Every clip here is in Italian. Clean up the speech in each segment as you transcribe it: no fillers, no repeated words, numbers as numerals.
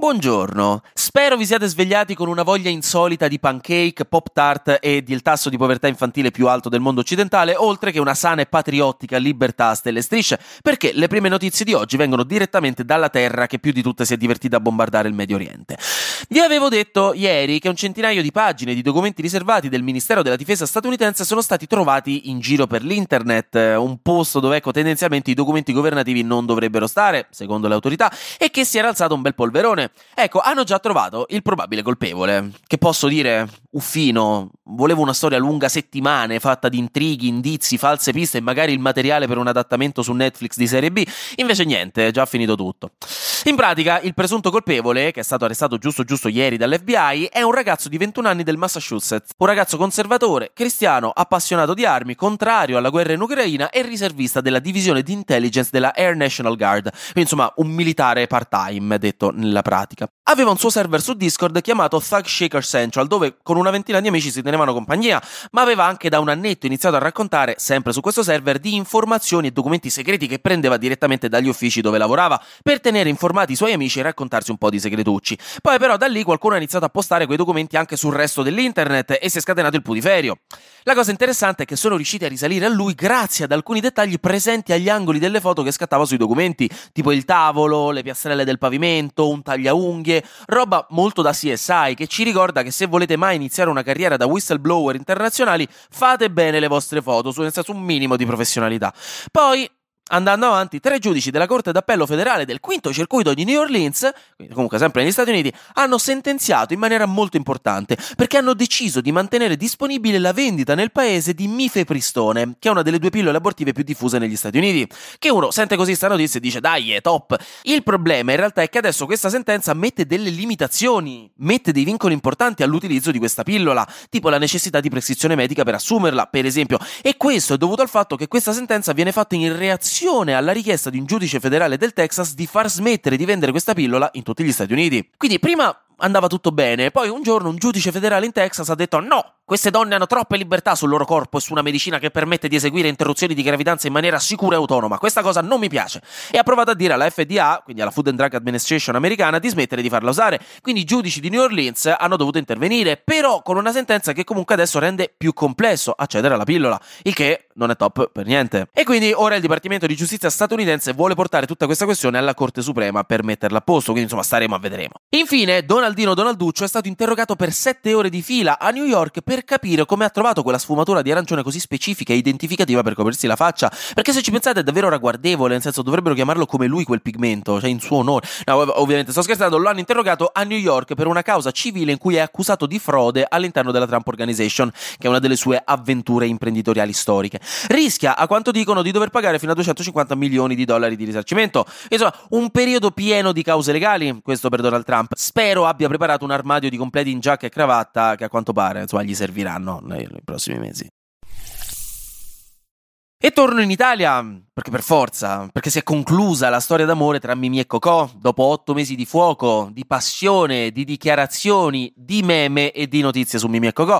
Buongiorno, spero vi siate svegliati con una voglia insolita di pancake, pop-tart e del tasso di povertà infantile più alto del mondo occidentale, oltre che una sana e patriottica libertà a stelle e strisce, perché le prime notizie di oggi vengono direttamente dalla terra che più di tutte si è divertita a bombardare il Medio Oriente. Vi avevo detto ieri che un centinaio di pagine di documenti riservati del Ministero della Difesa statunitense sono stati trovati in giro per l'internet, un posto dove tendenzialmente i documenti governativi non dovrebbero stare, secondo le autorità, e che si era alzato un bel polverone. Ecco, hanno già trovato il probabile colpevole, che posso dire, uffino, volevo una storia lunga settimane, fatta di intrighi, indizi, false piste e magari il materiale per un adattamento su Netflix di serie B, invece niente, è già finito tutto. In pratica, il presunto colpevole, che è stato arrestato giusto ieri dall'FBI, è un ragazzo di 21 anni del Massachusetts, un ragazzo conservatore, cristiano, appassionato di armi, contrario alla guerra in Ucraina e riservista della divisione di intelligence della Air National Guard, insomma un militare part-time, detto nella pratica. Aveva un suo server su Discord chiamato Thug Shaker Central, dove con una ventina di amici si tenevano compagnia, ma aveva anche da un annetto iniziato a raccontare, sempre su questo server, di informazioni e documenti segreti che prendeva direttamente dagli uffici dove lavorava, per tenere informati i suoi amici e raccontarsi un po' di segretucci. Poi però da lì qualcuno ha iniziato a postare quei documenti anche sul resto dell'internet e si è scatenato il putiferio. La cosa interessante è che sono riusciti a risalire a lui grazie ad alcuni dettagli presenti agli angoli delle foto che scattava sui documenti, tipo il tavolo, le piastrelle del pavimento, un tagliaunghie, roba molto da CSI che ci ricorda che se volete mai iniziare una carriera da whistleblower internazionali fate bene le vostre foto, nel senso un minimo di professionalità. Poi, andando avanti, 3 giudici della Corte d'Appello Federale del Quinto Circuito di New Orleans, comunque sempre negli Stati Uniti, hanno sentenziato in maniera molto importante, perché hanno deciso di mantenere disponibile la vendita nel paese di Mifepristone, che è una delle 2 pillole abortive più diffuse negli Stati Uniti, che uno sente così sta notizia e dice dai, è top. Il problema in realtà è che adesso questa sentenza mette delle limitazioni, mette dei vincoli importanti all'utilizzo di questa pillola, tipo la necessità di prescrizione medica per assumerla, per esempio, e questo è dovuto al fatto che questa sentenza viene fatta in reazione alla richiesta di un giudice federale del Texas di far smettere di vendere questa pillola in tutti gli Stati Uniti. Quindi prima andava tutto bene, poi un giorno un giudice federale in Texas ha detto no, queste donne hanno troppe libertà sul loro corpo e su una medicina che permette di eseguire interruzioni di gravidanza in maniera sicura e autonoma, questa cosa non mi piace, e ha provato a dire alla FDA, quindi alla Food and Drug Administration americana, di smettere di farla usare. Quindi i giudici di New Orleans hanno dovuto intervenire, però con una sentenza che comunque adesso rende più complesso accedere alla pillola, il che non è top per niente. E quindi ora il Dipartimento di Giustizia statunitense vuole portare tutta questa questione alla Corte Suprema per metterla a posto, quindi insomma staremo a vedremo. Infine, Donalduccio è stato interrogato per 7 ore di fila a New York per capire come ha trovato quella sfumatura di arancione così specifica e identificativa per coprirsi la faccia, perché se ci pensate è davvero ragguardevole, nel senso dovrebbero chiamarlo come lui quel pigmento, cioè in suo onore. No, ovviamente sto scherzando, lo hanno interrogato a New York per una causa civile in cui è accusato di frode all'interno della Trump Organization, che è una delle sue avventure imprenditoriali storiche. Rischia, a quanto dicono, di dover pagare fino a $250 milioni di risarcimento. Insomma, un periodo pieno di cause legali, questo per Donald Trump. Spero abbia preparato un armadio di completi in giacca e cravatta che a quanto pare, insomma, gli serviranno nei prossimi mesi. E torno in Italia, perché per forza, perché si è conclusa la storia d'amore tra Mimì e Cocò, dopo 8 mesi di fuoco, di passione, di dichiarazioni, di meme e di notizie su Mimì e Cocò.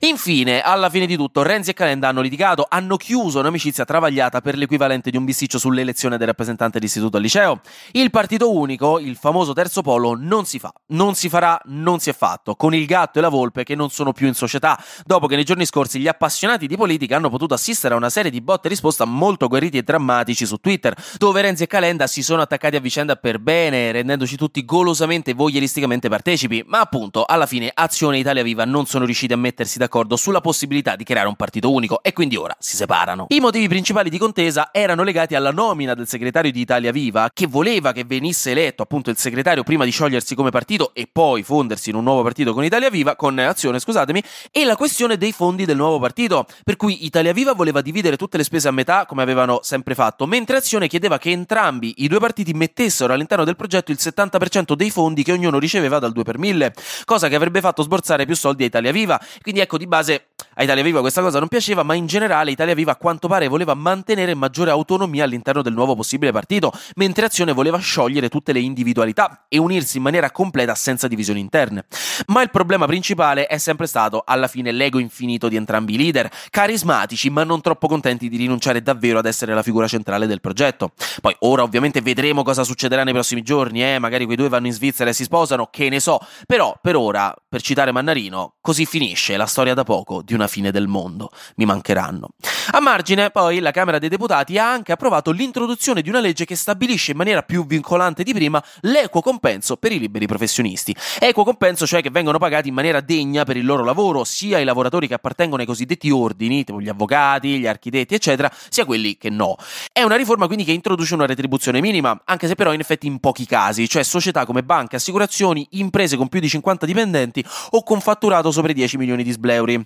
Infine, alla fine di tutto, Renzi e Calenda hanno litigato, hanno chiuso un'amicizia travagliata per l'equivalente di un bisticcio sull'elezione del rappresentante d'istituto al liceo. Il partito unico, il famoso terzo polo, non si fa, non si farà, non si è fatto, con il gatto e la volpe che non sono più in società, dopo che nei giorni scorsi gli appassionati di politica hanno potuto assistere a una serie di botte e risposta molto guerriti e drammatici su Twitter, dove Renzi e Calenda si sono attaccati a vicenda per bene, rendendoci tutti golosamente e voyeuristicamente partecipi, ma appunto, alla fine, Azione e Italia Viva non sono riusciti a mettersi d'accordo sulla possibilità di creare un partito unico e quindi ora si separano. I motivi principali di contesa erano legati alla nomina del segretario di Italia Viva, che voleva che venisse eletto appunto il segretario prima di sciogliersi come partito e poi fondersi in un nuovo partito con Italia Viva, con Azione, scusatemi, e la questione dei fondi del nuovo partito, per cui Italia Viva voleva dividere tutte le spese a metà come avevano sempre fatto, mentre Azione chiedeva che entrambi i 2 partiti mettessero all'interno del progetto il 70% dei fondi che ognuno riceveva dal 2 per 1000, cosa che avrebbe fatto sborsare più soldi a Italia Viva. Quindi ecco, di base A Italia Viva questa cosa non piaceva, ma in generale Italia Viva a quanto pare voleva mantenere maggiore autonomia all'interno del nuovo possibile partito, mentre Azione voleva sciogliere tutte le individualità e unirsi in maniera completa senza divisioni interne. Ma il problema principale è sempre stato alla fine l'ego infinito di entrambi i leader, carismatici ma non troppo contenti di rinunciare davvero ad essere la figura centrale del progetto. Poi ora ovviamente vedremo cosa succederà nei prossimi giorni, magari quei due vanno in Svizzera e si sposano, che ne so, però per ora, per citare Mannarino, così finisce la storia da poco di una fine del mondo, mi mancheranno. A margine, poi, la Camera dei Deputati ha anche approvato l'introduzione di una legge che stabilisce in maniera più vincolante di prima l'equo compenso per i liberi professionisti. Equo compenso, cioè che vengono pagati in maniera degna per il loro lavoro sia i lavoratori che appartengono ai cosiddetti ordini, tipo gli avvocati, gli architetti, eccetera, sia quelli che no. È una riforma quindi che introduce una retribuzione minima, anche se però in effetti in pochi casi, cioè società come banche, assicurazioni, imprese con più di 50 dipendenti o con fatturato sopra i 10 milioni di sbleuri.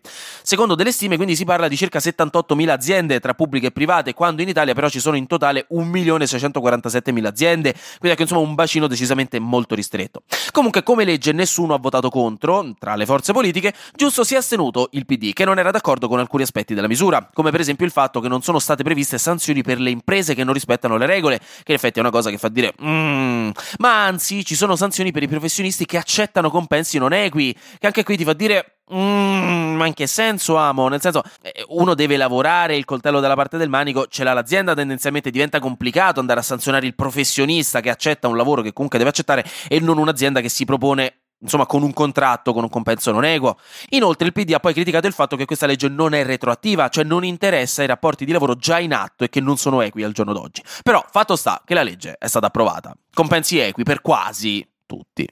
Secondo delle stime, quindi, si parla di circa 78.000 aziende tra pubbliche e private, quando in Italia però ci sono in totale 1.647.000 aziende, quindi anche insomma un bacino decisamente molto ristretto. Comunque, come legge nessuno ha votato contro, tra le forze politiche, giusto si è astenuto il PD, che non era d'accordo con alcuni aspetti della misura, come per esempio il fatto che non sono state previste sanzioni per le imprese che non rispettano le regole, che in effetti è una cosa che fa dire ma anzi ci sono sanzioni per i professionisti che accettano compensi non equi, che anche qui ti fa dire ma in che senso, amo? Nel senso, uno deve lavorare, il coltello dalla parte del manico ce l'ha l'azienda, tendenzialmente diventa complicato andare a sanzionare il professionista che accetta un lavoro che comunque deve accettare e non un'azienda che si propone, insomma, con un contratto, con un compenso non equo. Inoltre il PD ha poi criticato il fatto che questa legge non è retroattiva, cioè non interessa i rapporti di lavoro già in atto e che non sono equi al giorno d'oggi. Però fatto sta che la legge è stata approvata. Compensi equi per quasi tutti.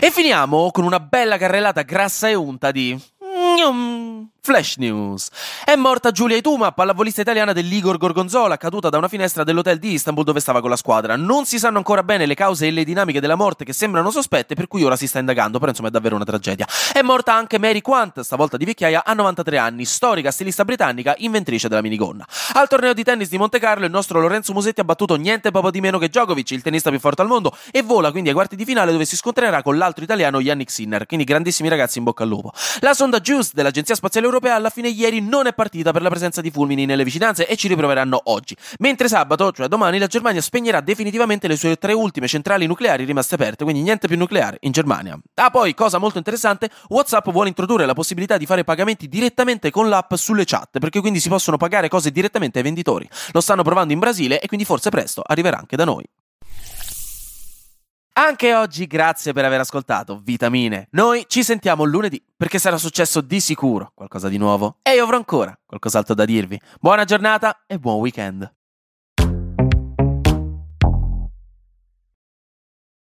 E finiamo con una bella carrellata grassa e unta di Flash News. È morta Giulia Ituma, pallavolista italiana dell'Igor Gorgonzola, caduta da una finestra dell'hotel di Istanbul dove stava con la squadra. Non si sanno ancora bene le cause e le dinamiche della morte, che sembrano sospette, per cui ora si sta indagando, però insomma è davvero una tragedia. È morta anche Mary Quant, stavolta di vecchiaia, a 93 anni, storica, stilista britannica, inventrice della minigonna. Al torneo di tennis di Monte Carlo il nostro Lorenzo Musetti ha battuto niente proprio di meno che Djokovic, il tennista più forte al mondo, e vola quindi ai quarti di finale dove si scontrerà con l'altro italiano Jannik Sinner, quindi grandissimi ragazzi, in bocca al lupo. La sonda Juice dell'Agenzia Spaziale Europea alla fine ieri non è partita per la presenza di fulmini nelle vicinanze e ci riproveranno oggi, mentre sabato, cioè domani, la Germania spegnerà definitivamente le sue 3 ultime centrali nucleari rimaste aperte, quindi niente più nucleare in Germania. Ah, poi, cosa molto interessante, WhatsApp vuole introdurre la possibilità di fare pagamenti direttamente con l'app sulle chat, perché quindi si possono pagare cose direttamente ai venditori. Lo stanno provando in Brasile e quindi forse presto arriverà anche da noi. Anche oggi grazie per aver ascoltato Vitamine. Noi ci sentiamo lunedì, perché sarà successo di sicuro qualcosa di nuovo e io avrò ancora qualcos'altro da dirvi. Buona giornata e buon weekend.